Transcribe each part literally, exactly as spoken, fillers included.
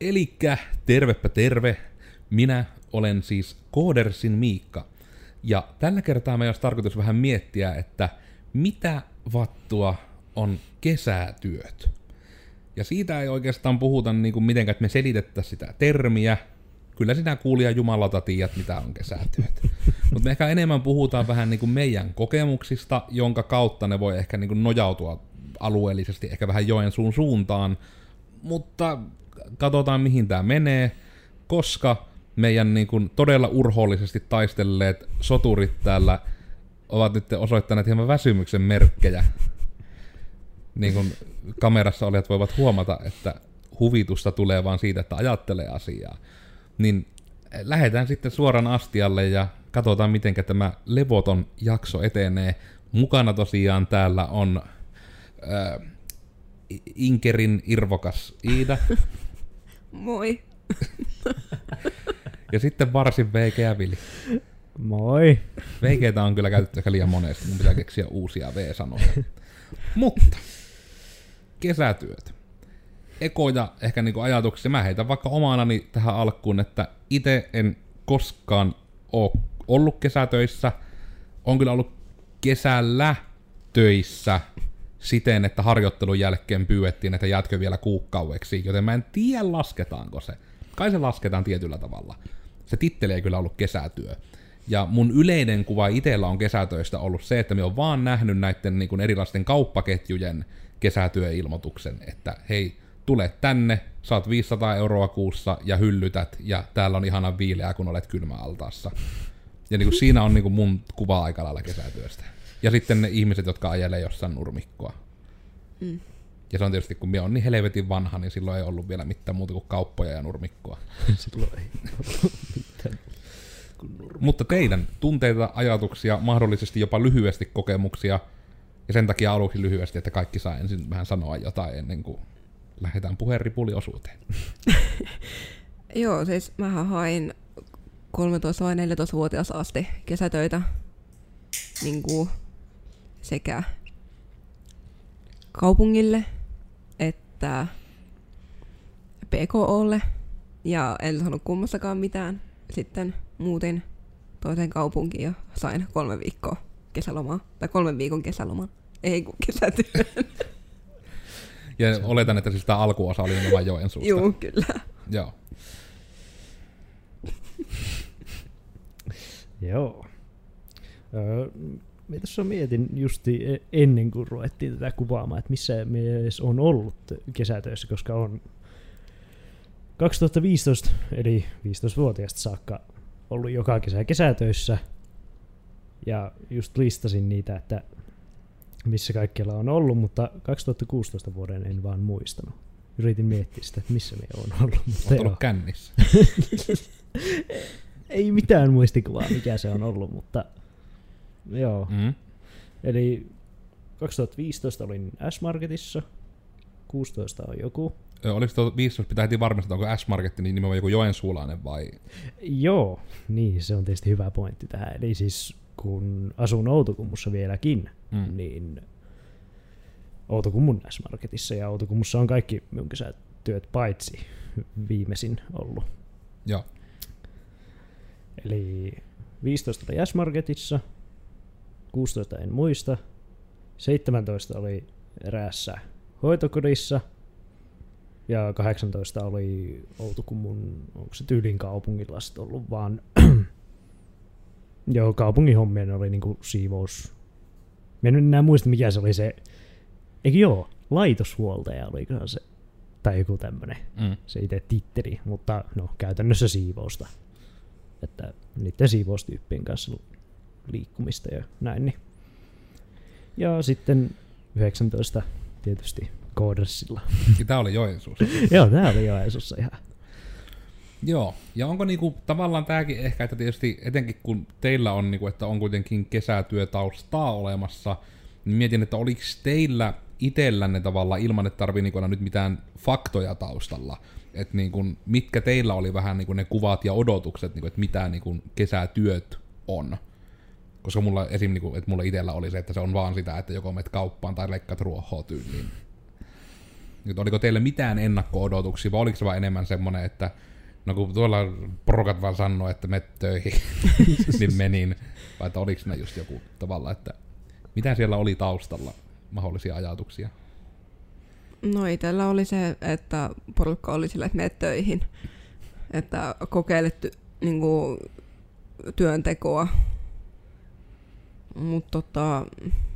Elikkä tervepä terve, minä olen siis Koodersin Miikka. Ja tällä kertaa meillä olisi tarkoitus vähän miettiä, että mitä vattua on kesätyöt. Ja siitä ei oikeastaan puhuta niinku mitenkään, että me selitettäisiin sitä termiä. Kyllä sinä kuulija jumalauta tiedät, mitä on kesätyöt. Mutta me ehkä enemmän puhutaan vähän niinku meidän kokemuksista, jonka kautta ne voi ehkä niinku nojautua alueellisesti, ehkä vähän Joensuun suuntaan. Mutta katsotaan, mihin tämä menee, koska meidän niinku todella urhoollisesti taistelleet soturit täällä ovat nyt osoittaneet hieman väsymyksen merkkejä. Niin kuin kamerassa olijat voivat huomata, että huvitusta tulee vaan siitä, että ajattelee asiaa. Niin lähdetään sitten suoraan astialle ja katsotaan, miten tämä levoton jakso etenee. Mukana tosiaan täällä on äh, Inkerin irvokas Iida. Moi. Ja sitten varsin veikeä Vili. Moi. Veikeitä on kyllä käytetty ehkä liian monesti, mun pitää keksiä uusia V-sanoja. Mutta kesätyöt. Ekoja ehkä niinku ajatuksia. Mä heitän vaikka omanani tähän alkuun, että itse en koskaan ole ollut kesätöissä. On kyllä ollut kesällä töissä siten, että harjoittelun jälkeen pyydettiin, että jäätkö vielä kuukaueksi. Joten mä en tiedä, lasketaanko se. Kai se lasketaan tietyllä tavalla. Se titteli ei kyllä ollut kesätyö. Ja mun yleinen kuva itsellä on kesätöistä ollut se, että mä oon vaan nähnyt näiden niin kuin erilaisten kauppaketjujen kesätyöilmoituksen, että hei, tule tänne, saat viisisataa euroa kuussa ja hyllytät, ja täällä on ihana viileä, kun olet kylmäaltaassa. Ja niin kuin siinä on niin kuin mun kuva aika lailla kesätyöstä. Ja sitten ne ihmiset, jotka ajelee jossain nurmikkoa. Mm. Ja se on tietysti, kun mä oon niin helvetin vanha, niin silloin ei ollut vielä mitään muuta kuin kauppoja ja nurmikkoa. Silloin ei ollut mitään. Mutta teidän tunteita, ajatuksia, mahdollisesti jopa lyhyesti kokemuksia, ja sen takia aluksi lyhyesti, että kaikki saa ensin vähän sanoa jotain ennen kuin lähdetään puheen ripuliosuuteen. Joo, siis mähän hain kolmetoista-neljätoista-vuotias asti kesätöitä niin kuin sekä kaupungille että P K O:lle, ja en saanut kummassakaan mitään. Sitten muutin toiseen kaupunkiin ja sain kolme viikkoa kesälomaa, tai kolmen viikon kesäloman, ei kun kesätyön. Ja oletan, että siis tämä alkuosa oli niin vain Joensuusta. Joo, kyllä. Joo. Joo. Öö, mä tässä mietin justi ennen kuin ruvettiin tätä kuvaamaan, että missä me on ollut kesätöissä, koska on kaksituhattaviisitoista, eli viisitoistavuotiaasta saakka ollut joka kesä kesätöissä, ja just listasin niitä, että missä kaikkialla on ollut, mutta kaksituhattakuusitoista vuoden en vaan muistanut. Yritin miettiä sitä, että missä me on ollut. Mutta ollut kännissä. Ei mitään muistikuvaa, mikä se on ollut, mutta joo. Mm. Eli kaksituhattaviisitoista olin S-Marketissa, kuusitoista on joku. Oliko tuo viisitoista, pitää heti varmistaa, onko S-Marketti niin nimenomaan joku joensuulainen vai? Joo, niin se on tietysti hyvä pointti tähän. Eli siis kun asun Outokummussa vieläkin, mm. niin Outokummun S-Marketissa, ja Outokummussa on kaikki minun kesätyöt paitsi viimeisin ollut. Joo. Eli viisitoista oli S-Marketissa, kuusitoista en muista, seitsemäntoista oli eräässä hoitokodissa, ja kahdeksantoista oli Outokummun, onko se tyylin kaupungilla sitten ollut vaan, joo, kaupungin hommien oli niinku siivous. Mä en enää muista, mikä se oli se, eikö joo, laitoshuoltaja olikohan se, tai joku tämmönen, mm. se itse titteli, mutta no käytännössä siivousta, että niiden siivoustyyppien kanssa liikkumista ja näin. Niin. Ja sitten yhdeksäntoista tietysti Kodressilla. Tämä oli Joensuussa. Joo, tämä oli Joensuussa ihan. Joo, ja onko niinku, tavallaan tämäkin ehkä, että tietysti etenkin kun teillä on, niinku, että on kuitenkin kesätyötaustaa olemassa, niin mietin, että oliko teillä itsellänne tavallaan ilman, että tarvii niinku, nyt mitään faktoja taustalla, että niinku, mitkä teillä oli vähän niinku, ne kuvat ja odotukset, niinku, että mitä niinku, kesätyöt on. Koska mulla, esim, niinku, että mulla itsellä oli se, että se on vaan sitä, että joko menet kauppaan tai leikkaat ruohoa tyyliin. Nyt oliko teillä mitään ennakko-odotuksia, vai oliko se vaan enemmän semmoinen, että no kun tuolla porukat vaan sanoo, että menet töihin, niin menin. Vai että oliko ne just joku tavalla, että mitä siellä oli taustalla mahdollisia ajatuksia? No itsellä oli se, että porukka oli sillä, että menet töihin. Että kokeilet niin kuin, työntekoa. Mutta tota,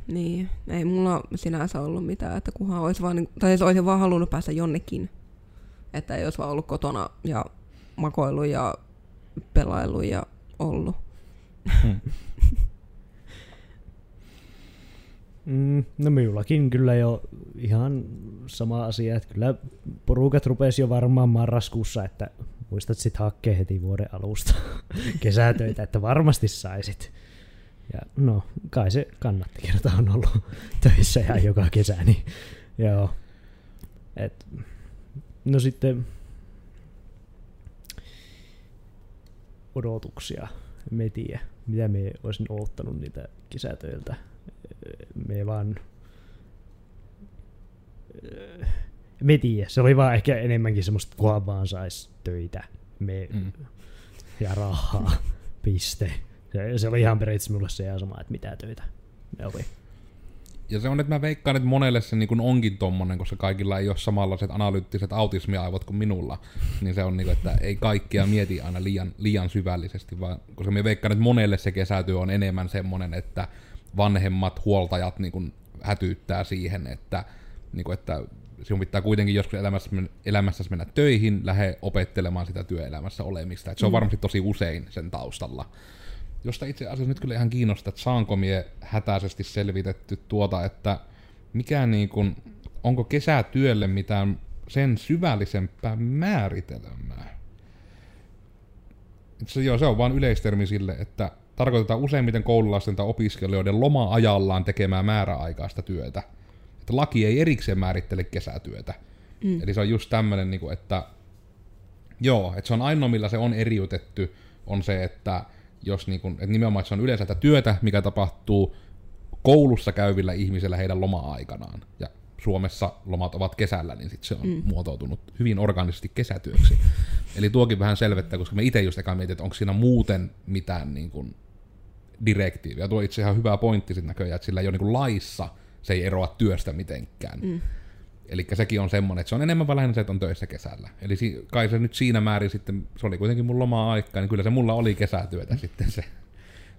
niin, ei mulla sinänsä ollut mitään, että kunhan olisi vaan, tai siis olisin vaan halunnut päästä jonnekin. Että ei olisi vaan ollut kotona ja makoillut ja pelaillut ja ollut. Hmm. Mm, no minullakin kyllä jo ihan sama asia, että kyllä porukat rupesi jo varmaan marraskuussa, että muistat sit hakkeen heti vuoden alusta kesätöitä, että varmasti saisit. Ja no, kai se kannatti kerta on ollut töissä ihan joka kesä, niin joo. Et, no sitten odotuksia, me tiedä, mitä me olisin odottanut niitä kesätöiltä. Me vaan, me tiedä, se oli vaan ehkä enemmänkin semmoista, kunhan vaan saisi töitä me, mm. ja rahaa, piste. Se, se oli ihan periaatteessa minulle se ihan sama, että mitä töitä ne oli. Ja se on, että mä veikkaan, että monelle se niin onkin tommonen, koska kaikilla ei ole samanlaiset analyyttiset autismiaivot kuin minulla. Niin se on, niin kuin, että ei kaikkia mieti aina liian, liian syvällisesti, vaan koska mä veikkaan, että monelle se kesätyö on enemmän semmonen, että vanhemmat, huoltajat niin kuin hätyyttää siihen, että, niin kuin, että sinun pitää kuitenkin joskus elämässä, elämässäsi mennä töihin, lähde opettelemaan sitä työelämässä olemista. Et se on varmasti tosi usein sen taustalla. Josta itse asiassa nyt kyllä ihan kiinnostaa, että saanko mie hätäisesti selvitetty tuota, että mikä niin kuin, onko kesätyölle mitään sen syvällisempää määritelmää? Se, joo, se on vaan yleistermi sille, että tarkoitetaan useimmiten koululaisten tai opiskelijoiden loma-ajallaan tekemään määräaikaista työtä. Että laki ei erikseen määrittele kesätyötä. Mm. Eli se on just tämmöinen, niin kuin, että joo, että se on ainoa millä se on eriytetty, on se, että jos niin kun, että nimenomaan se on yleensä tätä työtä, mikä tapahtuu koulussa käyvillä ihmisillä heidän loma-aikanaan. Ja Suomessa lomat ovat kesällä, niin sit se on mm. muotoutunut hyvin orgaanisesti kesätyöksi. Eli tuokin vähän selvettää, koska me itse just eka mietin, että onko siinä muuten mitään niin kun direktiiviä. Tuo itse ihan hyvä pointti sit näköjään, että sillä ei ole niin kun laissa, se ei eroa työstä mitenkään. Mm. Eli sekin on semmoinen, että se on enemmän vaan lähinnä se, että on töissä kesällä. Eli si- kai se nyt siinä määrin sitten, se oli kuitenkin mun loma-aikaa, niin kyllä se mulla oli kesätyötä sitten se,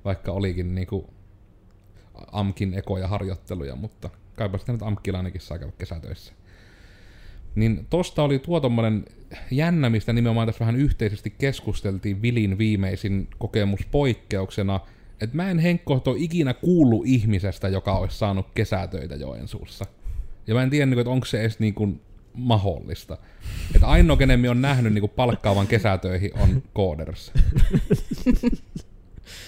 vaikka olikin niinku Amkin ekoja harjoitteluja, mutta kaipa sitä nyt amkkilainenkin saa käydä kesätöissä. Niin tosta oli tuo tommonen jännä, mistä nimenomaan tässä vähän yhteisesti keskusteltiin Vilin viimeisin kokemus poikkeuksena, että mä en henkkohto ikinä kuullut ihmisestä, joka olisi saanut kesätöitä Joensuussa. Ja mä en tiedä, että onko se edes niin kuin mahdollista. Että ainoa, kenen minä olen nähnyt niin kuin palkkaavan kesätöihin, on Kooders.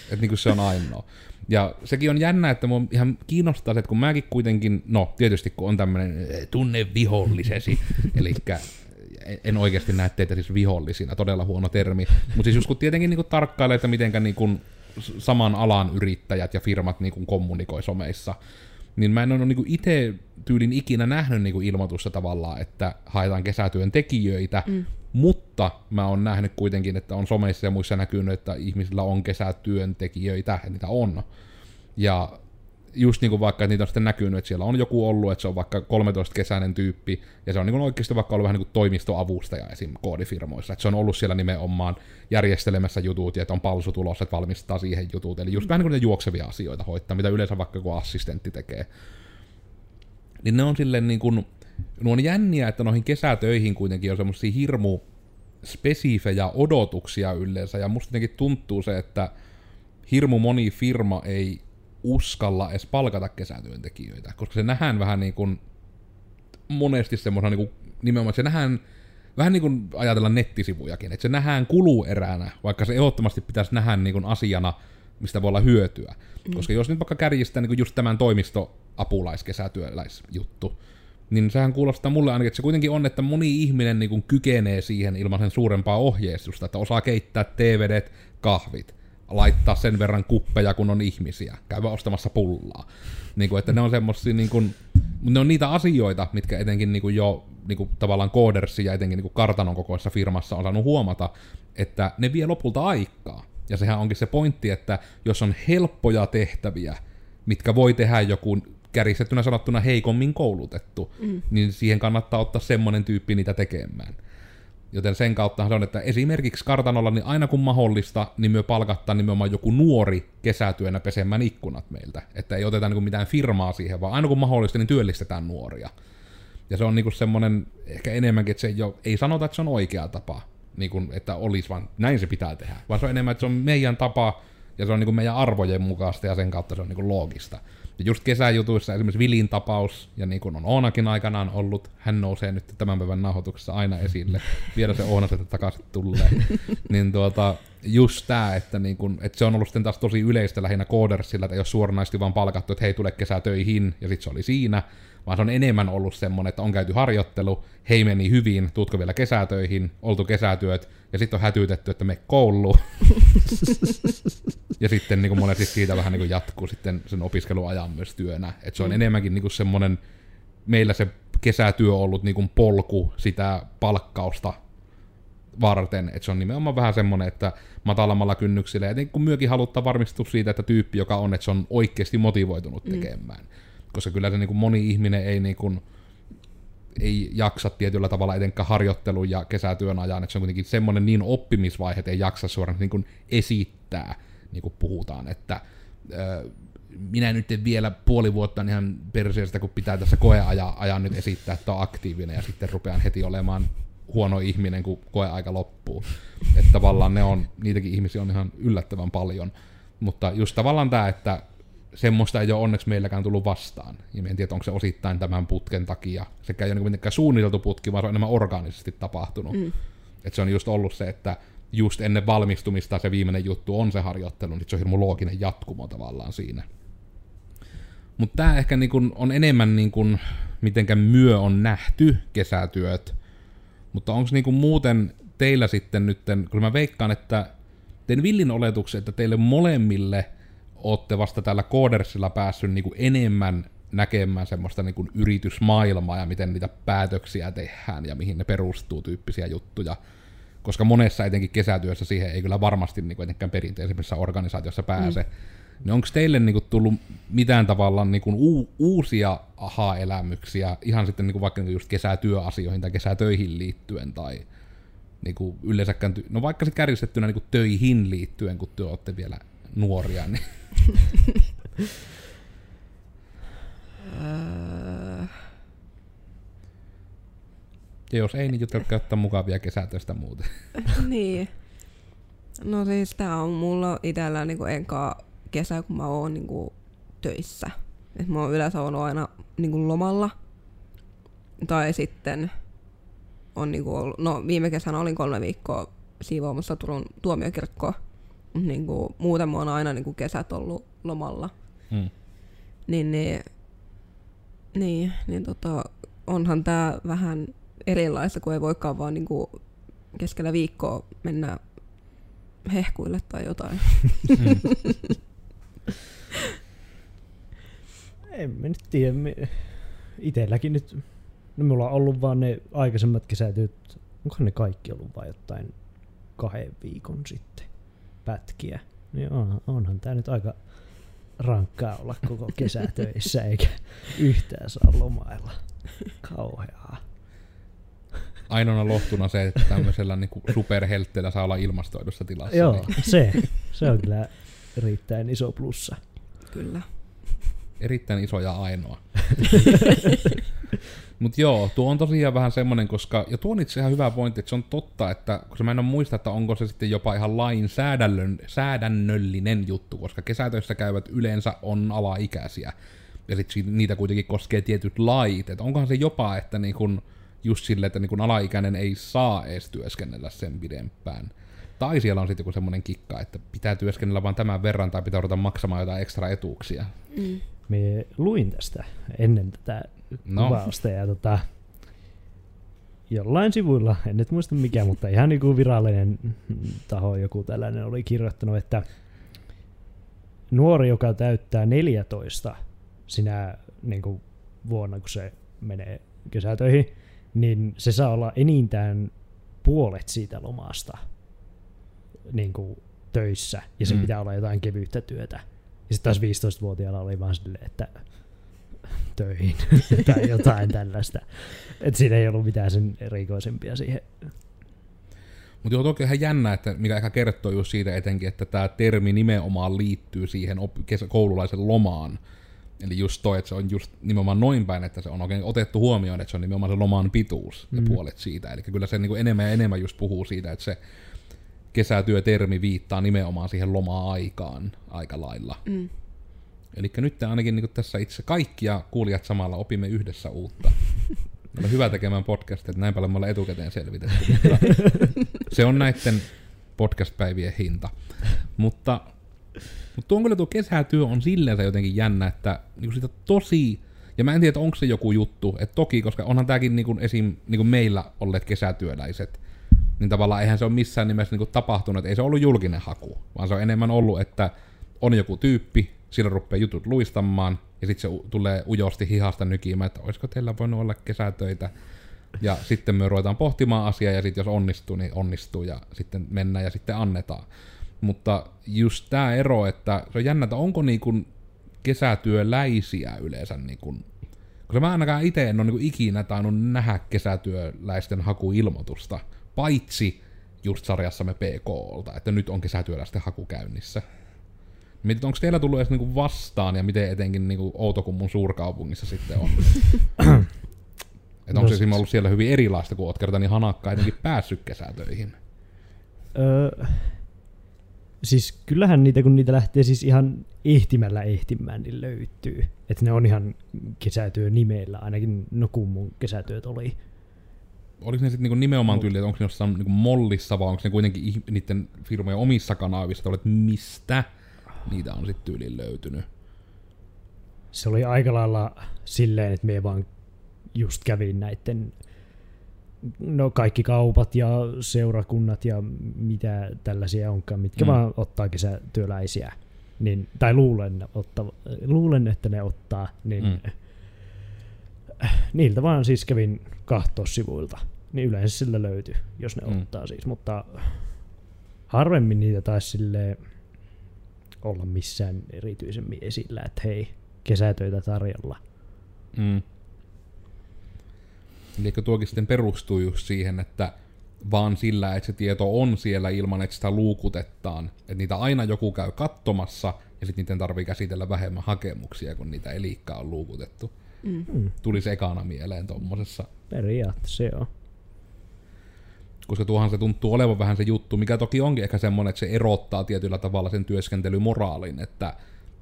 Että niin kuin se on ainoa. Ja sekin on jännä, että minua ihan kiinnostaa se, että kun mäkin kuitenkin, no tietysti kun on tämmöinen tunne vihollisesi, eli en oikeasti näe teitä siis vihollisina, todella huono termi, mutta siis just kun tietenkin niin kuin tarkkailee, että mitenkä niin kuin saman alan yrittäjät ja firmat niin kuin kommunikoi someissa, niin mä en ole niinku itse tyylin ikinä nähnyt niinku ilmoitusta tavallaan, että haetaan kesätyön tekijöitä, mm. mutta mä oon nähnyt kuitenkin, että on someissa ja muissa näkynyt, että ihmisillä on kesätyöntekijöitä, että niitä on. Ja just niinku vaikka, että niitä on sitten näkynyt, että siellä on joku ollut, että se on vaikka kolmetoista-kesäinen tyyppi, ja se on niinku oikeasti vaikka ollut vähän niin kuin toimistoavustaja esim. Koodifirmoissa, että se on ollut siellä nimenomaan järjestelemässä jutut, ja että on palsu tulossa, että valmistaa siihen jutut, eli just mm. vähän niin kuin ne juoksevia asioita hoitaa, mitä yleensä vaikka joku assistentti tekee. Niin ne on silleen niin kuin, ne on jänniä, että noihin kesätöihin kuitenkin on semmosia hirmu spesifejä odotuksia yleensä, ja musta jotenkin tuntuu se, että hirmu moni firma ei uskalla edes palkata kesätyöntekijöitä, koska se nähdään vähän niin kuin monesti semmoisena niin kuin nimenomaan, se nähdään vähän niin kuin ajatella nettisivujakin, että se nähdään kulueränä, vaikka se ehdottomasti pitäisi nähdä niin kuin asiana, mistä voi olla hyötyä. Mm. Koska jos nyt vaikka kärjistää niin kuin just tämän toimistoapulaiskesätyöläisjuttu, niin sehän kuulostaa mulle ainakin, että se kuitenkin on, että moni ihminen niin kuin kykenee siihen ilman sen suurempaa ohjeistusta, että osaa keittää teevedet, kahvit, laittaa sen verran kuppeja, kun on ihmisiä, käydä ostamassa pullaa. Niin kuin, että ne on semmosia, niin kuin, ne on niitä asioita, mitkä etenkin niin kuin jo niin kuin tavallaan Koodersi ja etenkin niin kuin kartanon kokoisessa firmassa on saanut huomata, että ne vie lopulta aikaa. Ja sehän onkin se pointti, että jos on helppoja tehtäviä, mitkä voi tehdä joku kärjistettynä sanottuna heikommin koulutettu, mm. niin siihen kannattaa ottaa semmoinen tyyppi niitä tekemään. Joten sen kautta se on, että esimerkiksi kartanolla niin aina kun mahdollista, niin me palkattaa nimenomaan joku nuori kesätyönä pesemään ikkunat meiltä. Että ei oteta niin mitään firmaa siihen, vaan aina kun mahdollista, niin työllistetään nuoria. Ja se on niin semmoinen ehkä enemmänkin, että se ei, ole, ei sanota, että se on oikea tapa, niin kuin, että olisi, vaan näin se pitää tehdä. Vaan se on enemmän, että se on meidän tapa ja se on niin meidän arvojen mukaista ja sen kautta se on niin loogista. Ja just kesäjutuissa esimerkiksi Vilin tapaus, ja niin kuin on Oonakin aikanaan ollut, hän nousee nyt tämän päivän nauhoituksessa aina esille, vielä se Oona sieltä takaisin tulee, niin tuota, just tää, että, niin kun, että se on ollut sitten taas tosi yleistä lähinnä Koodersilla, että ei ole suoranaisesti vaan palkattu, että hei, tule kesätöihin, ja sit se oli siinä, vaan se on enemmän ollut semmoinen, että on käyty harjoittelu, hei meni hyvin, tuutko vielä kesätöihin, oltu kesätyöt, ja sitten on hätyytetty, että me kouluun. Ja sitten niin monet siis siitä vähän niin jatkuu sitten sen opiskeluajan myös työnä. Et se on mm. enemmänkin niin semmoinen, meillä se kesätyö on ollut niin polku sitä palkkausta varten. Et se on nimenomaan vähän semmoinen, että matalammalla kynnyksillä. Ja kun myökin haluttaa varmistua siitä, että tyyppi, joka on, että se on oikeasti motivoitunut tekemään. Mm. Koska kyllä se niin moni ihminen ei, niin kuin, ei jaksa tietyllä tavalla etenkään harjoittelun ja kesätyön ajan. Et se on kuitenkin semmoinen niin oppimisvaihe, että ei jaksa suoraan niin kuin esittää. Niin kuin puhutaan, että ö, minä nyt en vielä puoli vuotta ihan perseestä, kun pitää tässä koeajan nyt esittää, että on aktiivinen ja sitten rupean heti olemaan huono ihminen, kun koeaika loppuu. Että tavallaan ne on, niitäkin ihmisiä on ihan yllättävän paljon. Mutta just tavallaan tämä, että semmoista ei ole onneksi meilläkään tullut vastaan. Ja me en tiedä, onko se osittain tämän putken takia. Sekä ei ole mitenkään suunniteltu putki, vaan se on enemmän orgaanisesti tapahtunut. Mm. Että se on just ollut se, että just ennen valmistumista se viimeinen juttu on se harjoittelu, niin se on hirmu looginen jatkumo tavallaan siinä. Mutta tämä ehkä niinku on enemmän, niinku, mitenkä myö on nähty kesätyöt, mutta onko niinku muuten teillä sitten nyt, kun mä veikkaan, että tein villin oletuksen, että teille molemmille ootte vasta täällä Koodersilla päässyt niinku enemmän näkemään semmoista niinku yritysmaailmaa ja miten niitä päätöksiä tehdään ja mihin ne perustuu tyyppisiä juttuja. Koska monessa etenkin kesätyössä siihen ei kyllä varmasti niin etenkään perinteisessä organisaatiossa pääse. Mm. Onko teille niin kuin, tullut mitään tavallaan niin kuin, u- uusia aha-elämyksiä, ihan sitten niin kuin, vaikka niin kuin, just kesätyöasioihin tai kesätöihin liittyen, tai niin kuin, yleensäkään, ty- no vaikka se kärjistettynä niin kuin, töihin liittyen, kun te olette vielä nuoria. Niin. Ja jos ei, niin juttelkaa ottaa mukavia kesätöistä muuten. Niin. No siis tää on mulla itellä niinku enkaa kesä, kun mä oon niinku töissä. Et mä oon yleensä ollut aina niinku lomalla. Tai sitten on niinku ollut, no viime kesänä olin kolme viikkoa siivoamassa Turun tuomiokirkkoa. Niinku muuten mä oon aina niinku kesät ollut lomalla. Mm. Niin, niin, niin, niin tota, onhan tää vähän erilaista, kun ei voikaan vaan niinku keskellä viikkoa mennä hehkuille tai jotain. Mm. En mä nyt tiedä. Itelläkin nyt, no mulla on ollut vaan ne aikaisemmat kesätyöt, onkohan ne kaikki ollut vaan jotain kahden viikon sitten pätkiä. Niin onhan, onhan tää nyt aika rankkaa olla koko kesä töissä eikä yhtään saa lomailla. Kauheaa. Ainoana lohtuna se, että tämmöisellä niinku superheltteellä saa olla ilmastoidussa tilassa. Joo, niin. se, se on kyllä erittäin iso plussa. Kyllä. Erittäin iso ja ainoa. Mut joo, tuo on tosiaan vähän semmoinen, koska, ja tuo on itse ihan hyvä pointti, että se on totta, että koska mä en ole muista, että onko se sitten jopa ihan lainsäädännöllinen juttu, koska kesätöissä käyvät yleensä on alaikäisiä, ja sitten niitä kuitenkin koskee tietyt lait, että onkohan se jopa, että niin kun just silleen, että niin alaikäinen ei saa edes työskennellä sen pidempään. Tai siellä on sitten joku semmoinen kikka, että pitää työskennellä vain tämän verran tai pitää odottaa maksamaan jotain ekstra etuuksia. Mm. Me luin tästä ennen tätä no. kuvausta ja tota, jollain sivuilla, en nyt muista mikä, mutta ihan joku virallinen taho, joku tällainen oli kirjoittanut, että nuori, joka täyttää neljätoista sinä niin kuin vuonna, kun se menee kesätöihin, niin se saa olla enintään puolet siitä lomasta niin kuin töissä, ja se mm. pitää olla jotain kevyyttä työtä. Ja sitten taas viisitoistavuotiaana oli vaan silleen, että töihin tai jotain tällaista. Että siinä ei ollut mitään sen erikoisempia siihen. Mutta joo, toki ihan jännä, että mikä ehkä kertoo just siitä etenkin, että tämä termi nimenomaan liittyy siihen op- kesä- koululaisen lomaan. Eli just toi, että se on just nimenomaan noin päin, että se on oikein otettu huomioon, että se on nimenomaan se loman pituus ja mm. puolet siitä. Eli kyllä se niin kuin enemmän ja enemmän just puhuu siitä, että se kesätyötermi viittaa nimenomaan siihen loma-aikaan aika lailla. Mm. Eli nyt ainakin niin kuin tässä itse kaikki ja kuulijat samalla opimme yhdessä uutta. Olen hyvä tekemään podcastia, että näin paljon me ollaan etukäteen selvitetty. Se on näiden podcast-päivien hinta. Mutta, mutta tuon kyllä tuo kesätyö on silleen jotenkin jännä, että niin sitä tosi, ja mä en tiedä, onko se joku juttu, että toki, koska onhan tämäkin niin kuin esim, niin kuin meillä olleet kesätyöläiset, niin tavallaan eihän se ole missään nimessä niin kuin tapahtunut, ei se ollut julkinen haku, vaan se on enemmän ollut, että on joku tyyppi, sillä rupeaa jutut luistamaan, ja sitten se tulee ujosti hihasta nykimään, että olisiko teillä voinut olla kesätöitä. Ja sitten me ruvetaan pohtimaan asiaa, ja sitten jos onnistuu, niin onnistuu, ja sitten mennään ja sitten annetaan. Mutta just tämä ero, että se on jännä, että onko niinku kesätyöläisiä yleensä, niinku, koska mä ainakaan itse en ole niinku ikinä tainnut nähdä kesätyöläisten hakuilmoitusta, paitsi just sarjassamme P K O:lta, että nyt on kesätyöläisten haku käynnissä. Mietit, onko teillä tullut edes niinku vastaan ja miten etenkin niinku Outokummun suurkaupungissa sitten on? Et onko no, se ollut siellä hyvin erilaista, kun olet kerta niin hanakkaan jotenkin päässyt kesätöihin? Öö, siis kyllähän niitä, kun niitä lähtee siis ihan ehtimällä ehtimään, niin löytyy. Että ne on ihan kesätyönimellä, ainakin no Kummun kesätyöt oli. Oliko ne sitten niinku nimenomaan tyyliä, että onko ne jossain niinku mollissa vai onko ne kuitenkin niiden firmojen omissa kanavissa, että mistä niitä on sitten tyyliin löytynyt? Se oli aika lailla silleen, että me vaan just kävin näiden no kaikki kaupat ja seurakunnat ja mitä tällaisia onkaan, mitkä mm. vaan ottaa kesätyöläisiä. Niin, tai luulen, otta, luulen, että ne ottaa. Niin mm. Niiltä vaan siis kävin katsoa sivuilta. Niin yleensä sillä löytyy, jos ne mm. ottaa siis. Mutta harvemmin niitä taisi silleen olla missään erityisemmin esillä, että hei, kesätöitä tarjolla. Mm. Eli tuokin sitten perustuu just siihen, että vaan sillä, että se tieto on siellä ilman, että sitä luukutetaan. Että niitä aina joku käy katsomassa, ja sitten niiden tarvii käsitellä vähemmän hakemuksia, kun niitä ei liikaa ole luukutettu. Mm. Tulisi ekana mieleen tommosessa. Periaatteessa se on. Koska tuohan se tuntuu olevan vähän se juttu, mikä toki onkin ehkä semmoinen, että se erottaa tietyllä tavalla sen työskentelymoraalin, että,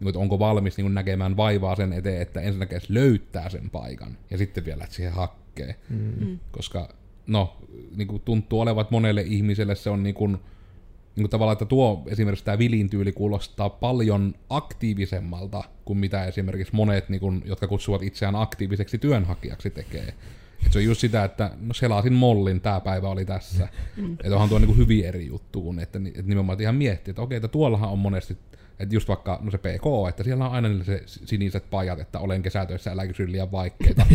että onko valmis niin näkemään vaivaa sen eteen, että ensinnäkin löytää sen paikan ja sitten vielä että siihen hakkee. Mm. Koska no, niin tuntuu olevan, että monelle ihmiselle se on niin kuin, niin kuin tavallaan, että tuo esimerkiksi tämä vilintyyli kuulostaa paljon aktiivisemmalta kuin mitä esimerkiksi monet, niin kuin, jotka kutsuvat itseään aktiiviseksi työnhakijaksi tekee. Et se on just sitä, että no selasin mollin, tää päivä oli tässä. Mm. Että onhan tuo niinku hyvin eri juttuun, että, että nimenomaan että ihan miettii, että okei, että tuollahan on monesti, että just vaikka no se P K O, että siellä on aina niillä se siniset pajat, että olen kesätöissä, älä kysy liian vaikeita.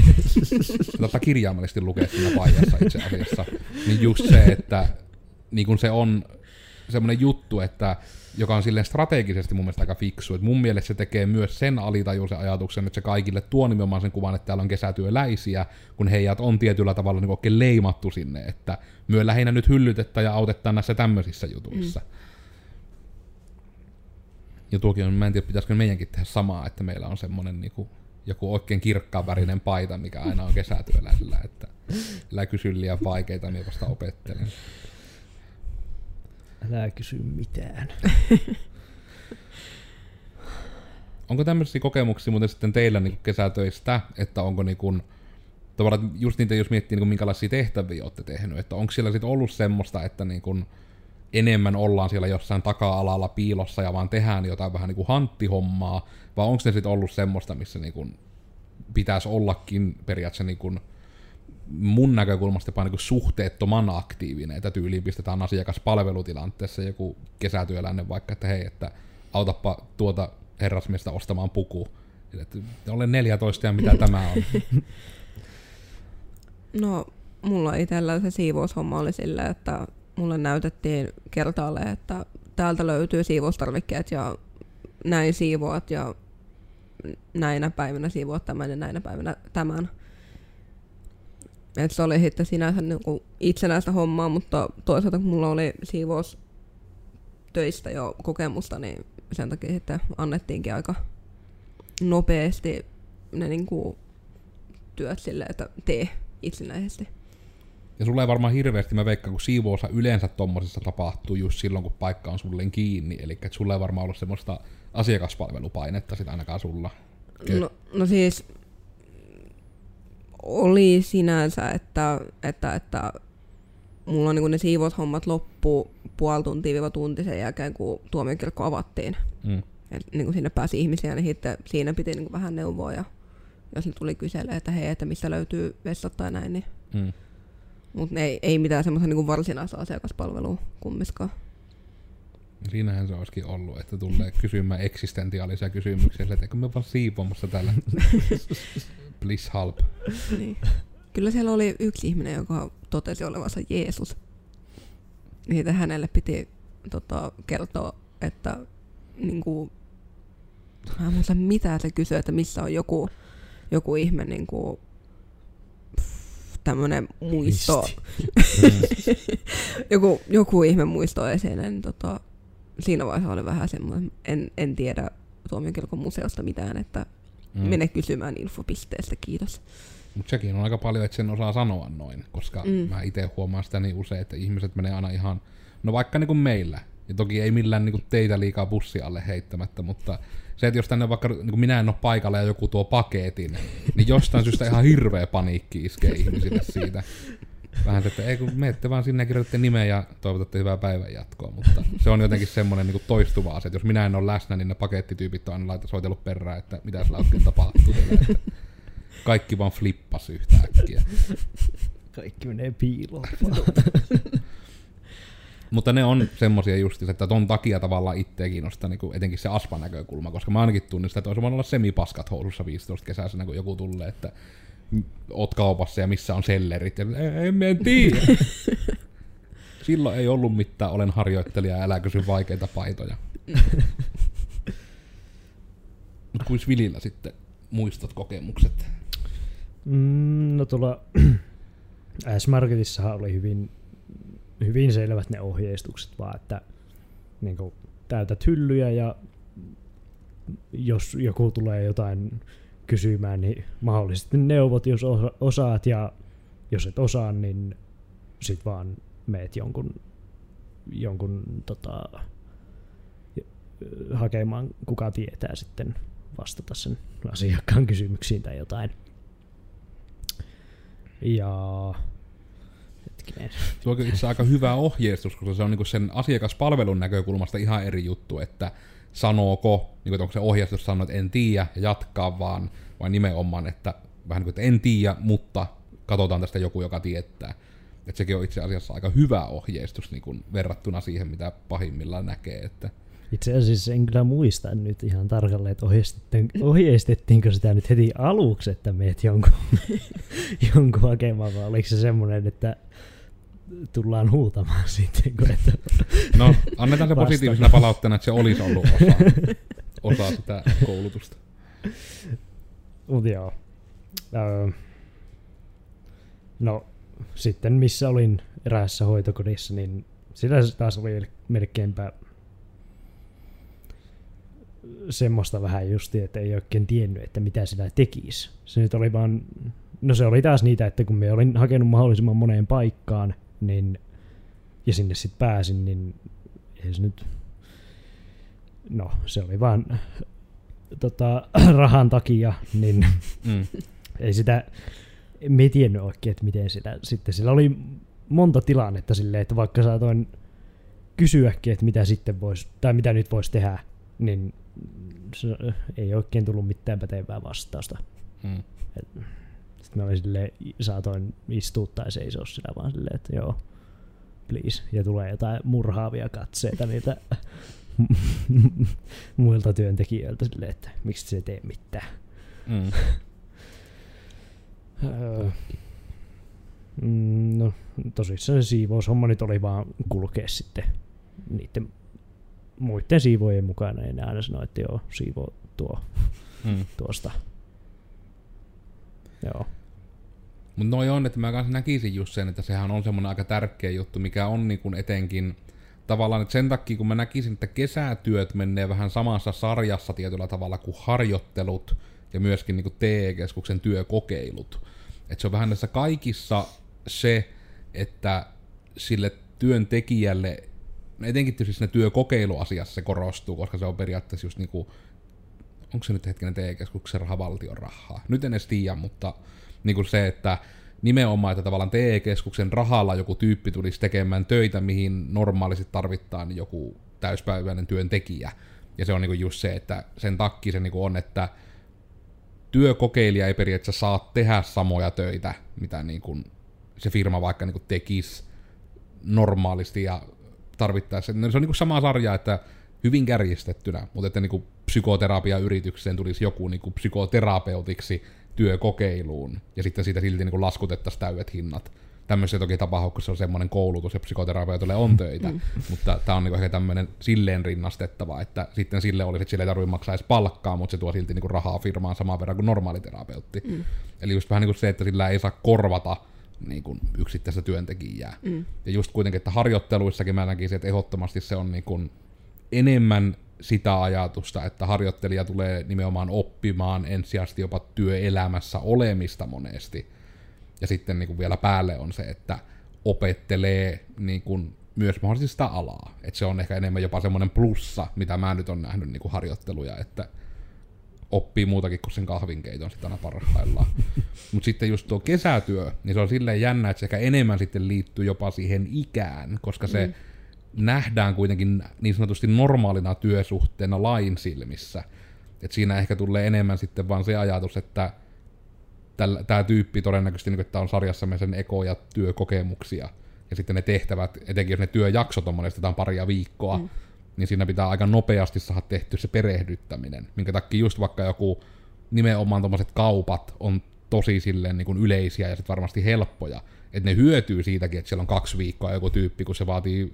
Tätä kirjaimellisesti lukee siinä pajassa itse asiassa. Niin just se, että niin kun se on semmoinen juttu, että joka on silleen strategisesti mun mielestä aika fiksu. Et mun mielestä se tekee myös sen alitajuisen ajatuksen, että se kaikille tuo nimenomaan sen kuvan, että täällä on kesätyöläisiä, kun heijät on tietyllä tavalla niin oikein leimattu sinne, että myö lähinnä nyt hyllytetään ja autetaan näissä tämmöisissä jutuissa. Mm. Ja tuokin on, mä en tiedä, pitäisikö meidänkin tehdä samaa, että meillä on semmoinen niin joku oikein kirkkaan värinen paita, mikä aina on kesätyöläisillä, että älä kysy liian vaikeita, minä vasta opettelen. Älä kysy mitään. Onko tämmöisiä kokemuksia muuten sitten teillä niin kesätöistä, että onko niin kuin, tavallaan just niitä jos miettii niin kuin minkälaisia tehtäviä olette tehnyt, että onko siellä sitten ollut semmoista, että niin kuin enemmän ollaan siellä jossain taka-alalla piilossa ja vaan tehdään jotain vähän niin kuin hanttihommaa, vai onko ne sitten ollut semmoista, missä niin kuin pitäisi ollakin periaatteessa niin kuin mun näkökulmasta jopa niin suhteettoman aktiivinen, että tyyliin pistetään asiakaspalvelutilanteessa joku kesätyöläinen vaikka, että hei, että autappa tuota herrasmiestä ostamaan puku. Olen neljätoista ja mitä tämä on? No mulla itsellä se siivoushomma oli silleen, että mulle näytettiin kertaalle, että täältä löytyy siivoustarvikkeet ja näin siivoat ja näinä päivinä siivoat tämän ja näinä päivinä tämän. Et se oli sitten sinänsä niinku itsenäistä hommaa, mutta toisaalta kun mulla oli siivoustöistä jo kokemusta, niin sen takia sitten annettiinkin aika nopeasti ne niinku työt silleen, että tee itsenäisesti. Ja sulla ei varmaan hirveästi, mä veikkaan, kun siivousa yleensä tommosessa tapahtuu just silloin, kun paikka on sulleen kiinni, eli että sulla ei varmaan ollut semmoista asiakaspalvelupainetta sit ainakaan sulla. No, no siis oli sinänsä, että, että, että mulla on niin ne siivoushommat loppu puoli tuntia tunti sen jälkeen, kun tuomiokirkko avattiin. Mm. Et niin sinne pääsi ihmisiä, niin sitten siinä piti niin vähän neuvoa. Ja jos ne tuli kyselemään, että hei, että mistä löytyy vessat tai näin, niin mm. Mutta ei, ei mitään semmoista niin varsinaista asiakaspalvelua kummiskaan. Siinähän se olisikin ollut, että tulee kysymään eksistentiaalisia kysymyksiä, että eikö me vaan siivoamassa täällä. Please help. Niin. Kyllä siellä oli yksi ihminen, joka totesi olevansa Jeesus. Niitä hänelle piti tota, kertoa, että niinku, mä en muista mitään, se kysyä, että missä on joku, joku ihme niinku, tämmönen muisto. joku, joku ihme muisto esine. Niin tota, siinä vaiheessa oli vähän semmoinen, en, en tiedä Tuomiokirkon museosta mitään, että mm. mene kysymään infopisteestä, kiitos. Mutta sekin on aika paljon, että sen osaa sanoa noin, koska mm. mä itse huomaan sitä niin usein, että ihmiset menee aina ihan, no vaikka niin kuin meillä, ja toki ei millään niin kuin teitä liikaa bussia alle heittämättä, mutta se, että jos tänne vaikka niin kuin minä en ole paikalla ja joku tuo paketin, niin jostain syystä ihan hirveä paniikki iskee ihmisille siitä. Vähän se, että ei kun menette vaan sinne ja kirjoitatte nimeä ja toivotatte hyvää päivän jatkoa, mutta se on jotenkin semmoinen niin toistuva asia, että jos minä en ole läsnä, niin ne pakettityypit on aina laita soitellut perään, että mitä sillä oikein tapahtuu. Että kaikki vaan flippasi yhtäkkiä. Kaikki menee piiloon. Mutta ne on semmoisia justiinsa, että ton takia tavallaan itseä kiinnostaa niin etenkin se aspanäkökulma, koska mä ainakin tunnistan, että olisi voinut olla semipaskat housussa viisitoista kesäisenä, kun joku tulee, että oot kaupassa ja missä on sellerit, ja en mä tiedä. Silloin ei ollut mitään, olen harjoittelija, älä kysy vaikeita paitoja. Mut kuis Vilillä sitten muistot, kokemukset? Mm, no tuolla S-Marketissahan oli hyvin, hyvin selvät ne ohjeistukset, vaan että niin kun täytät hyllyjä ja jos joku tulee jotain kysymään, niin mahdollisesti neuvot, jos osaat, ja jos et osaa, niin sit vaan meet jonkun, jonkun tota, hakemaan, kuka tietää sitten vastata sen asiakkaan kysymyksiin tai jotain. Ja hetkinen. Tuo on itse aika hyvä ohjeistus, koska se on niinku sen asiakaspalvelun näkökulmasta ihan eri juttu, että sanooko, niin onko se ohjeistus sanoo, että en tiedä ja jatkaa vaan, vai nimenomaan, että vähän niin kuin, että en tiedä, mutta katsotaan tästä joku, joka tietää. Että sekin on itse asiassa aika hyvä ohjeistus niin kuin verrattuna siihen, mitä pahimmillaan näkee. Että itse asiassa en kyllä muista nyt ihan tarkalleen, että ohjeistettiinko sitä nyt heti aluksi, että meet jonkun, jonkun hakemaan, vai oliko se semmoinen, että tullaan huutamaan sitten. Että no, annetaan se positiivisena palautteena, että se olisi ollut osa, osa sitä koulutusta. Mut joo. Öö. No, sitten missä olin eräässä hoitokodissa, niin sitä taas oli melkeinpä semmoista vähän justi, että ei oikein tiennyt, että mitä sitä tekisi. Se nyt oli vaan, no se oli taas niitä, että kun me olin hakenut mahdollisimman moneen paikkaan, niin, ja sinne sitten pääsin, niin ei se nyt, no se oli vaan tota, rahan takia, niin mm. ei sitä, me ei tiennyt oikein, että miten sitä, sitten sillä oli monta tilannetta silleen, että vaikka saatoin kysyäkin, että mitä sitten voisi, tai mitä nyt voisi tehdä, niin se, ei oikein tullut mitään pätevää vastausta. Mm. Et, sitten mä olin silleen, saatoin istua tai seisoa sitä vaan silleen, että joo, please. Ja tulee jotain murhaavia katseita niiltä muilta työntekijöiltä silleen, että miksi se ei tee mitään. Mm. uh, No tosissaan se siivoushomma nyt oli vaan kulkea sitten niiden muiden siivojen mukana, ja ne aina sanoi, että joo, siivoo tuo, mm. tuosta. Joo. Mut noi on, että mä kans näkisin just sen, että sehän on semmoinen aika tärkeä juttu, mikä on niin kun etenkin tavallaan, että sen takia kun mä näkisin, että kesätyöt menee vähän samassa sarjassa tietyllä tavalla kuin harjoittelut ja myöskin niin kuin T E-keskuksen työkokeilut. Että se on vähän näissä kaikissa se, että sille työntekijälle, etenkin tietysti siinä työkokeiluasiassa se korostuu, koska se on periaatteessa just niinku, onko se nyt hetkinen T E-keskuksen raha valtion rahaa? Nyt en edes tiedä, mutta niinku se, että nimenomaan, että tavallaan T E-keskuksen rahalla joku tyyppi tulisi tekemään töitä, mihin normaalisti tarvittaan joku täyspäiväinen työntekijä. Ja se on niinku just se, että sen takia se niinku on, että työkokeilija ei periaatteessa saa tehdä samoja töitä, mitä niin kuin se firma vaikka niin kuin tekisi normaalisti ja tarvittaessa. Se on niin kuin sama sarja, että hyvin kärjistettynä, mutta että niin kuin psykoterapiayritykseen tulisi joku niin kuin psykoterapeutiksi työkokeiluun ja sitten siitä silti niin kuin laskutettaisiin täydet hinnat. Tämmöisiä toki tapahtuu, kun se on semmoinen koulutus ja psykoterapeutille on töitä, mm. mutta tämä on niinku ehkä tämmöinen silleen rinnastettava, että sitten sille olisi, että sille ei tarvitse maksaa edes palkkaa, mutta se tuo silti niinku rahaa firmaan samaan verran kuin normaali terapeutti. Mm. Eli just vähän niin kuin se, että sillä ei saa korvata niinku yksittäistä työntekijää. Mm. Ja just kuitenkin, että harjoitteluissakin mä näkisin, että ehdottomasti se on niinku enemmän sitä ajatusta, että harjoittelija tulee nimenomaan oppimaan ensisijaisesti jopa työelämässä olemista monesti. Ja sitten niin kuin vielä päälle on se, että opettelee niin kuin myös mahdollisesti sitä alaa. Et se on ehkä enemmän jopa semmoinen plussa, mitä mä nyt on nähnyt niin kuin harjoitteluja, että oppii muutakin kuin sen kahvinkeiton sitten aina parhaillaan. Mutta sitten just tuo kesätyö, niin se on silleen jännä, että se ehkä enemmän sitten liittyy jopa siihen ikään, koska se mm. nähdään kuitenkin niin sanotusti normaalina työsuhteena lain silmissä. Et siinä ehkä tulee enemmän sitten vaan se ajatus, että tämä tyyppi todennäköisesti, niin että on sarjassamme sen eko- ja työkokemuksia, ja sitten ne tehtävät, etenkin jos ne työjaksot on monesti paria viikkoa, mm. niin siinä pitää aika nopeasti saada tehty se perehdyttäminen, minkä takia just vaikka joku nimenomaan tommoset kaupat on tosi silleen niin kuin yleisiä ja sit varmasti helppoja, että ne hyötyy siitäkin, että siellä on kaksi viikkoa joku tyyppi, kun se vaatii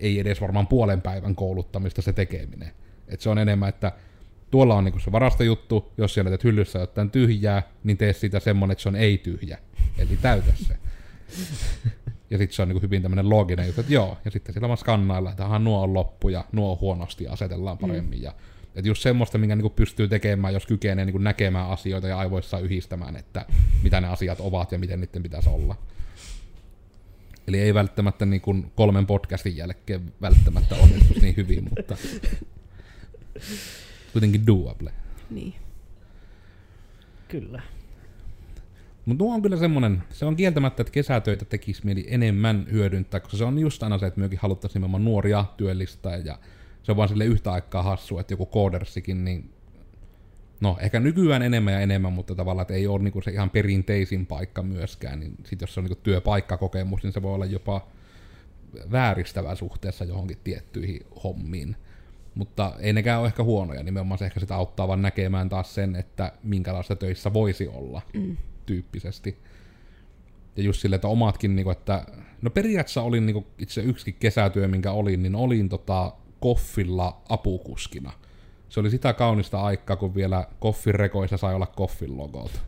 ei edes varmaan puolen päivän kouluttamista se tekeminen. Että se on enemmän, että tuolla on niinku se varastojuttu, jos siellä teet hyllyssä jotain tyhjää, niin tee siitä semmonen, että se on ei-tyhjä, eli täytä se. Ja sitten se on niinku hyvin tämmönen looginen juttu, että joo, ja sitten siellä vaan skannailla, että aha, nuo on loppu ja nuo on huonosti ja asetellaan paremmin. Mm. Ja, että just semmoista, minkä niinku pystyy tekemään, jos kykenee niinku näkemään asioita ja aivoissaan yhdistämään, että mitä ne asiat ovat ja miten niiden pitäisi olla. Eli ei välttämättä niinku kolmen podcastin jälkeen välttämättä onnistu niin hyvin, mutta kuitenkin doable. Niin. Kyllä. Mutta tuo on kyllä semmoinen, se on kieltämättä, että kesätöitä tekisi mieli enemmän hyödyntää, koska se on just aina se, että myöskin haluttaisiin nimenomaan nuoria työllistää, ja se on vaan sille yhtä aikaa hassua, että joku koodersikin, niin no ehkä nykyään enemmän ja enemmän, mutta tavallaan, että ei ole niinku se ihan perinteisin paikka myöskään, niin sitten jos se on niinku työpaikkakokemus, niin se voi olla jopa vääristävää suhteessa johonkin tiettyihin hommiin. Mutta ei nekään ole ehkä huonoja, nimenomaan se ehkä sitä auttaa vaan näkemään taas sen, että minkälaista töissä voisi olla mm. tyyppisesti. Ja just silleen, että omatkin, niin kuin, että no periaatteessa olin niin kuin itse yksikin kesätyö, minkä olin, niin olin tota Koffilla apukuskina. Se oli sitä kaunista aikaa, kun vielä Koffin rekoissa sai olla Koffin logot.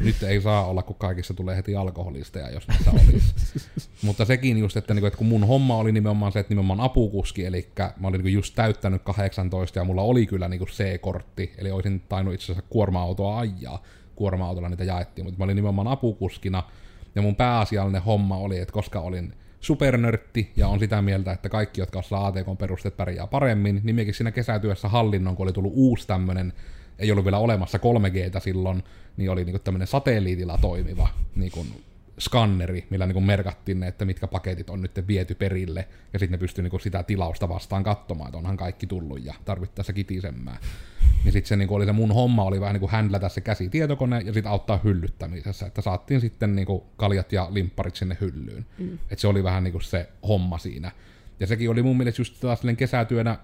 Nyt ei saa olla, kun kaikissa tulee heti alkoholisteja, jos niissä olisi. Mutta sekin just, että, niinku, että kun mun homma oli nimenomaan se, että nimenomaan apukuski, eli mä olin niinku just täyttänyt kahdeksantoista ja mulla oli kyllä niinku C-kortti, eli olisin tainnut itse asiassa kuorma-autoa ajaa. Kuorma-autolla niitä jaettiin, mutta mä olin nimenomaan apukuskina, ja mun pääasiallinen homma oli, että koska olin supernörtti ja on sitä mieltä, että kaikki, jotka osaa A T K:n perusteet pärjää paremmin, niin minäkin siinä kesätyössä hallinnon, kun oli tullut uusi tämmönen, ei ollut vielä olemassa kolme G:tä silloin, niin oli niinku tämmöinen satelliitilla toimiva niinku skanneri, millä niinku merkattiin ne, että mitkä paketit on nyt viety perille, ja sitten ne pystyi niinku sitä tilausta vastaan katsomaan, että onhan kaikki tullut ja tarvittaessa kitisemmää. Niin sitten se, niinku oli se mun homma oli vähän niinku händlätä se käsi tietokone ja sitten auttaa hyllyttämisessä, että saattiin sitten niinku kaljat ja limpparit sinne hyllyyn. Mm. Et se oli vähän niinku se homma siinä. Ja sekin oli mun mielestä just taas kesätyönä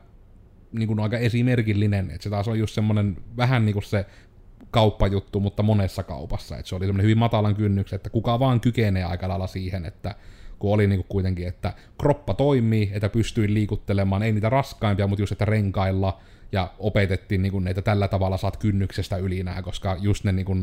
niin kuin aika esimerkillinen, että se taas on just semmoinen vähän niin kuin se kauppajuttu, mutta monessa kaupassa. Et se oli semmoinen hyvin matalan kynnyksen, että kuka vaan kykenee aika lailla siihen, että kun oli niinku kuitenkin, että kroppa toimii, että pystyi liikuttelemaan, ei niitä raskaimpia, mutta just että renkailla, ja opetettiin niinku ne, että tällä tavalla saat kynnyksestä yli nää, koska just ne, niinku,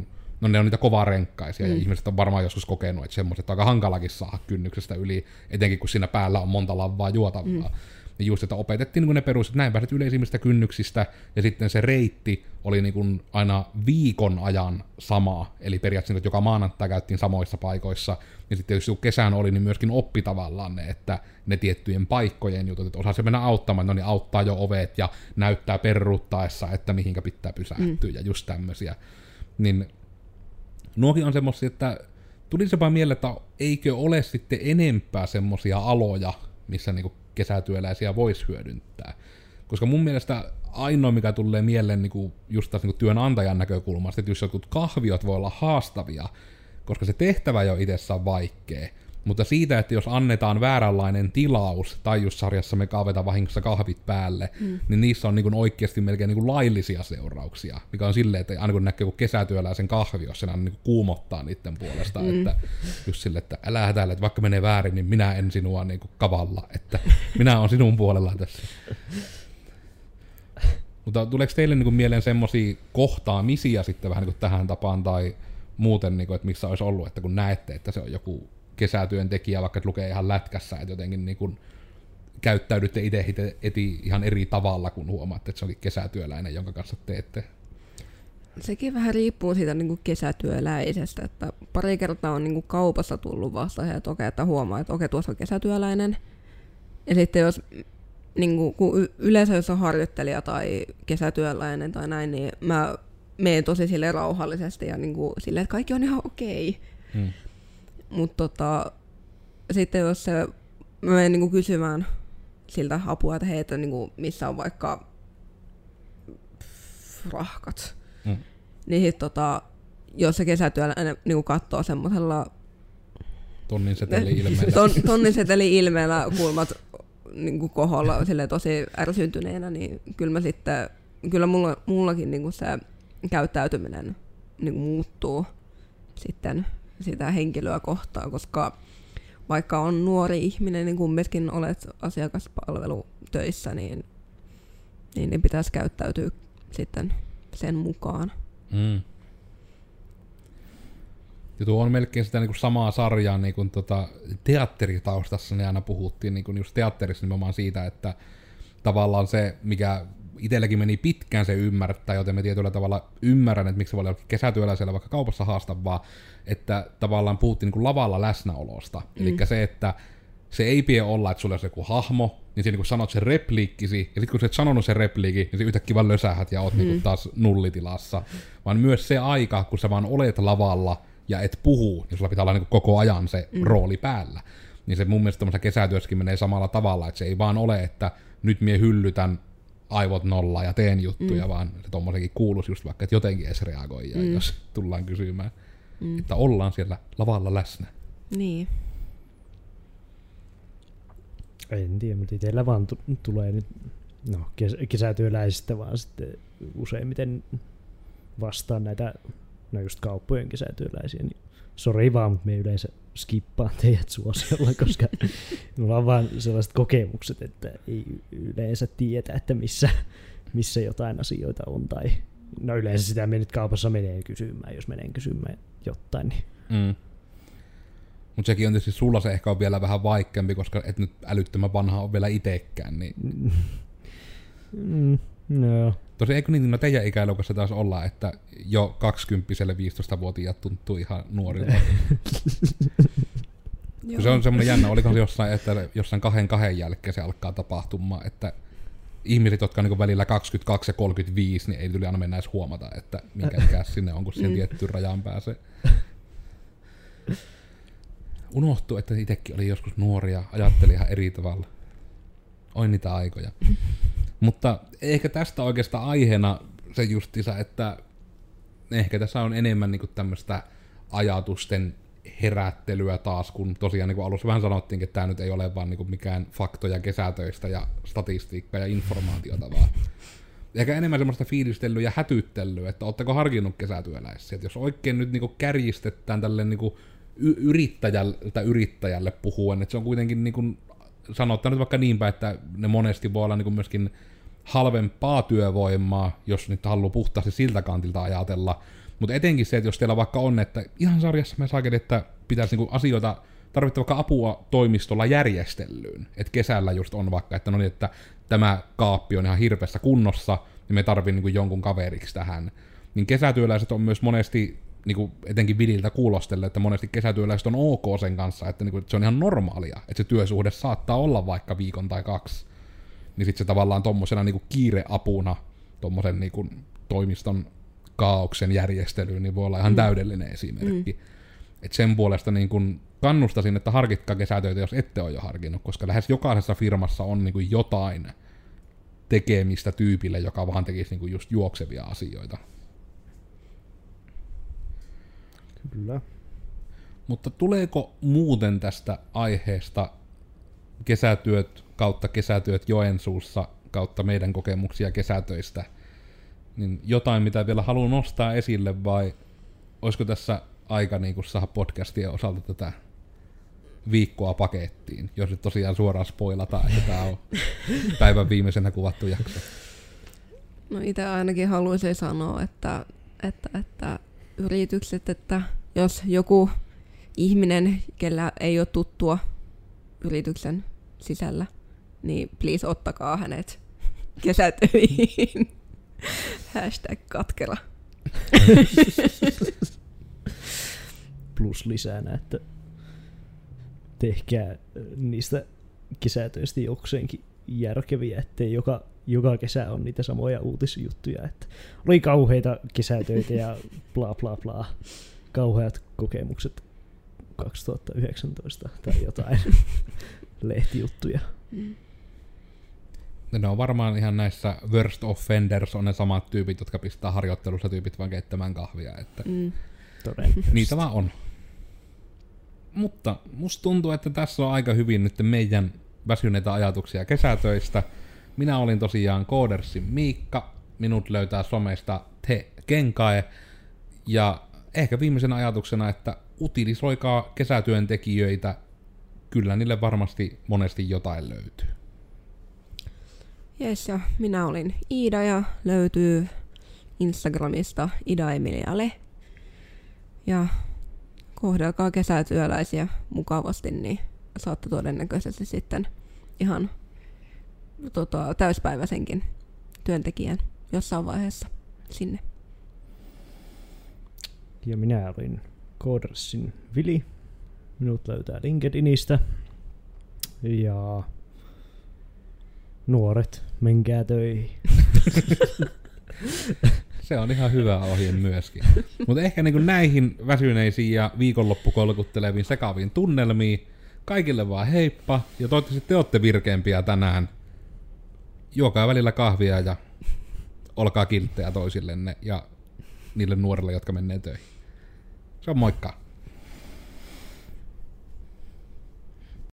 no ne on niitä kovarenkkaisia, mm. ja ihmiset on varmaan joskus kokenut, että semmoiset aika hankalakin saada kynnyksestä yli, etenkin kun siinä päällä on monta lavaa juotavaa. Mm. Niin just, että opetettiin niin ne peruset, näin pääset yleisimmistä kynnyksistä, ja sitten se reitti oli niin aina viikon ajan sama, eli periaatteessa että joka maanantai käytiin samoissa paikoissa, ja sitten jos kesän oli, niin myöskin oppi tavallaan ne, että ne tiettyjen paikkojen jutut, että osaa se mennä auttamaan, no niin auttaa jo ovet, ja näyttää perruuttaessa, että mihinkä pitää pysähtyä, mm. ja just tämmöisiä. Niin nuokin on semmoisia, että tulisepa mieleen, että eikö ole sitten enempää semmoisia aloja, missä niinku kesätyöläisiä voisi hyödyntää. Koska mun mielestä ainoa, mikä tulee mieleen niin just taas niin työnantajan näkökulmasta, että jos jotkut kahviot voi olla haastavia, koska se tehtävä ei ole itsessään vaikea, mutta siitä, että jos annetaan vääränlainen tilaus, tai just sarjassa me kaavetaan vahingossa kahvit päälle, mm. niin niissä on niin oikeasti melkein niin laillisia seurauksia, mikä on silleen, että aina kun näkee joku kesätyöläisen kahvi, jos sen aina niin kuumottaa niiden puolesta, mm. että just silleen, että älä hätäile, että vaikka menee väärin, niin minä en sinua niin kavalla, että minä olen sinun puolella tässä. Mutta tuleeko teille niin mieleen semmoisia kohtaamisia sitten vähän niin tähän tapaan, tai muuten, niin kuin, että missä olisi ollut, että kun näette, että se on joku kesätyöntekijä, vaikka lukee ihan lätkässä, että jotenkin niin kun käyttäydytte itse eti ihan eri tavalla, kun huomaatte, että se onkin kesätyöläinen, jonka kanssa teette. Sekin vähän riippuu siitä niin kuin kesätyöläisestä, että pari kertaa on niin kuin kaupassa tullut vasta, ja toki, että huomaa, että okei, tuossa on kesätyöläinen. Ja sitten jos, niin kuin, kun yleensä jos on harjoittelija tai kesätyöläinen tai näin, niin mä menen tosi silleen rauhallisesti ja niin kuin silleen, että kaikki on ihan okei. Hmm. Mutta tota, sitten jos se, mä menen niinku kysymään siltä apua, että heitä niinku, missä on vaikka pff, rahkat, mm. niin sit tota, jos se kesätyöllä niinku katsoo semmosella tonnin seteli ilmeellä, ton, tonnin seteli ilmeellä kulmat niinku koholla silleen tosi ärsyntyneenä, niin kyllä mä sitten, kyllä mulla, mullakin niinku se käyttäytyminen niinku muuttuu sitten sitä henkilöä kohtaan, koska vaikka on nuori ihminen, niin kumminkin olet asiakaspalvelutöissä, niin, niin ne pitäisi käyttäytyä sitten sen mukaan. Mm. Ja tuo on melkein sitä niin kuin samaa sarjaa, niin kuin tuota, teatteritaustassa ne aina puhuttiin, niin kuin just teatterissa nimenomaan siitä, että tavallaan se, mikä itselläkin meni pitkään se ymmärtää, joten me tietyllä tavalla ymmärrän, että miksi se voi olla kesätyöläisellä vaikka kaupassa haastavaa, että tavallaan puhuttiin niin kuin lavalla läsnäolosta. Mm. Eli se, että se ei pidä olla, että sulla olisi joku hahmo, niin siinä niin sanot sen repliikkisi, ja sitten kun sä et sanonut sen repliikin, niin se yhtäkkiä vaan lösähät ja oot mm. niin kuin taas nullitilassa. Vaan myös se aika, kun sä vaan olet lavalla ja et puhu, niin sulla pitää olla niin kuin koko ajan se mm. rooli päällä. Niin se mun mielestä tuommoisessa kesätyössäkin menee samalla tavalla, että se ei vaan ole, että nyt mie hyllytän aivot nollaa ja teen juttuja, mm. vaan tuommoisenkin kuuluisi just vaikka, että jotenkin edes reagoijia, mm. jos tullaan kysymään, mm. että ollaan siellä lavalla läsnä. Niin. En tiedä, mutta itsellä vaan t- tulee nyt no, kes- kesätyöläisistä vaan sitten useimmiten vastaan näitä, no just kauppojen kesätyöläisiä, niin sori vaan, mutta me yleensä skippaan teidät suosiolla, koska minulla on vaan sellaiset kokemukset, että ei yleensä tietä, että missä, missä jotain asioita on. Tai no yleensä sitä me nyt kaupassa menee kysymään, jos menen kysymään jotain. Niin. Mm. Mutta sekin on tietysti sulla se ehkä on vielä vähän vaikeampi, koska et nyt älyttömän vanha on vielä itsekään. Niin. Mm. No. Tosin eikö niin, no teidän ikäluokassa taas olla, että jo kaksikymppiselle viisitoistavuotiaat tuntuu ihan nuorilta. Se on semmoinen jännä, oliko se jossain, että jossain kahden kahden jälkeen se alkaa tapahtumaan, että ihmiset, jotka on niin välillä kaksikymmentäkaksi ja kolmekymmentäviisi, niin ei tuli aina mennä edes huomata, että minkä ikäs sinne on, kun siihen tiettyyn rajaan pääsee. Unohtuu, että itsekin oli joskus nuoria, ajattelin ihan eri tavalla. Oi niitä aikoja. Mutta ehkä tästä oikeastaan aiheena se justiinsa, että ehkä tässä on enemmän niinku tämmöistä ajatusten herättelyä taas, kun tosiaan niinku alussa vähän sanottiinkin, että tämä nyt ei ole vaan niinku mikään faktoja kesätöistä ja statistiikkaa ja informaatiota, vaan Ehkä enemmän semmoista fiilistelyä ja hätyttelyä, että ootteko harkinnut kesätyöläisiä? Että jos oikein nyt niinku kärjistetään tälle niinku y- yrittäjälle, yrittäjälle puhuen, että se on kuitenkin, niinku, sanotaan nyt vaikka niinpä, että ne monesti voi olla niinku myöskin halvempaa työvoimaa, jos nyt haluaa puhtaasti siltä kantilta ajatella. Mutta etenkin se, että jos teillä vaikka on, että ihan sarjassa me saakin, että pitäisi niinku asioita tarvittaa vaikka apua toimistolla järjestelyyn. Että kesällä just on vaikka, että no niin, että tämä kaappi on ihan hirveässä kunnossa, niin me tarvii niinku jonkun kaveriksi tähän. Niin kesätyöläiset on myös monesti, niinku etenkin vidiltä kuulostelle, että monesti kesätyöläiset on ok sen kanssa, että niinku, se on ihan normaalia, että se työsuhde saattaa olla vaikka viikon tai kaksi. Niin sitten se tavallaan tommosena niinku kiireapuna tommosen niinku toimiston kaaoksen järjestelyyn niin voi olla ihan mm. täydellinen esimerkki. Mm. Et sen puolesta niin kun kannustasin, että harkitkaa kesätöitä, jos ette ole jo harkinnut, koska lähes jokaisessa firmassa on niin kun jotain tekemistä tyypille, joka vaan tekisi niin kun just juoksevia asioita. Kyllä. Mutta tuleeko muuten tästä aiheesta kesätyöt kautta kesätyöt Joensuussa kautta meidän kokemuksia kesätöistä, niin jotain, mitä vielä haluan nostaa esille, vai olisiko tässä aika niin kuin saada podcastien osalta tätä viikkoa pakettiin, jos nyt tosiaan suoraan spoilataan, että tämä on päivän viimeisenä kuvattu jakso. No itse ainakin haluaisin sanoa, että, että, että yritykset, että jos joku ihminen, kellä ei ole tuttua yrityksen sisällä, niin please ottakaa hänet kesätöihin. Hashtag katkela. Plus lisänä, että tehkää niistä kesätöistä jokseenkin järkeviä, ettei joka, joka kesä on niitä samoja uutisjuttuja, että oli kauheita kesätöitä ja bla bla bla, kauheat kokemukset kaksituhattayhdeksäntoista tai jotain lehtijuttuja. Mm. Ne on varmaan ihan näissä worst offenders on ne samat tyypit, jotka pistää harjoittelussa tyypit vaan keittämään kahvia. Että mm. niitä vaan on. Mutta musta tuntuu, että tässä on aika hyvin nyt meidän väsyneitä ajatuksia kesätöistä. Minä olin tosiaan Koodersin Miikka. Minut löytää somesta T-kenkae. Ja ehkä viimeisenä ajatuksena, että utilisoikaa kesätyöntekijöitä. Kyllä niille varmasti monesti jotain löytyy. Jes, ja minä olin Iida ja löytyy Instagramista Ida Emiliale. Ja kohdelkaa kesätyöläisiä mukavasti, niin saatte todennäköisesti sitten ihan tota, täyspäiväisenkin työntekijän jossain vaiheessa sinne. Ja minä olin Kodressin Vili. Minut löytää LinkedInistä. Ja nuoret, menkää töihin. Se on ihan hyvä ohje myöskin. Mutta ehkä niin kuin näihin väsyneisiin ja viikonloppukolkutteleviin sekaaviin tunnelmiin, kaikille vaan heippa, ja toivottavasti te olette virkeämpiä tänään. Juokaa välillä kahvia ja olkaa kilttejä toisillenne ja niille nuorille, jotka menee töihin. Se on moikka!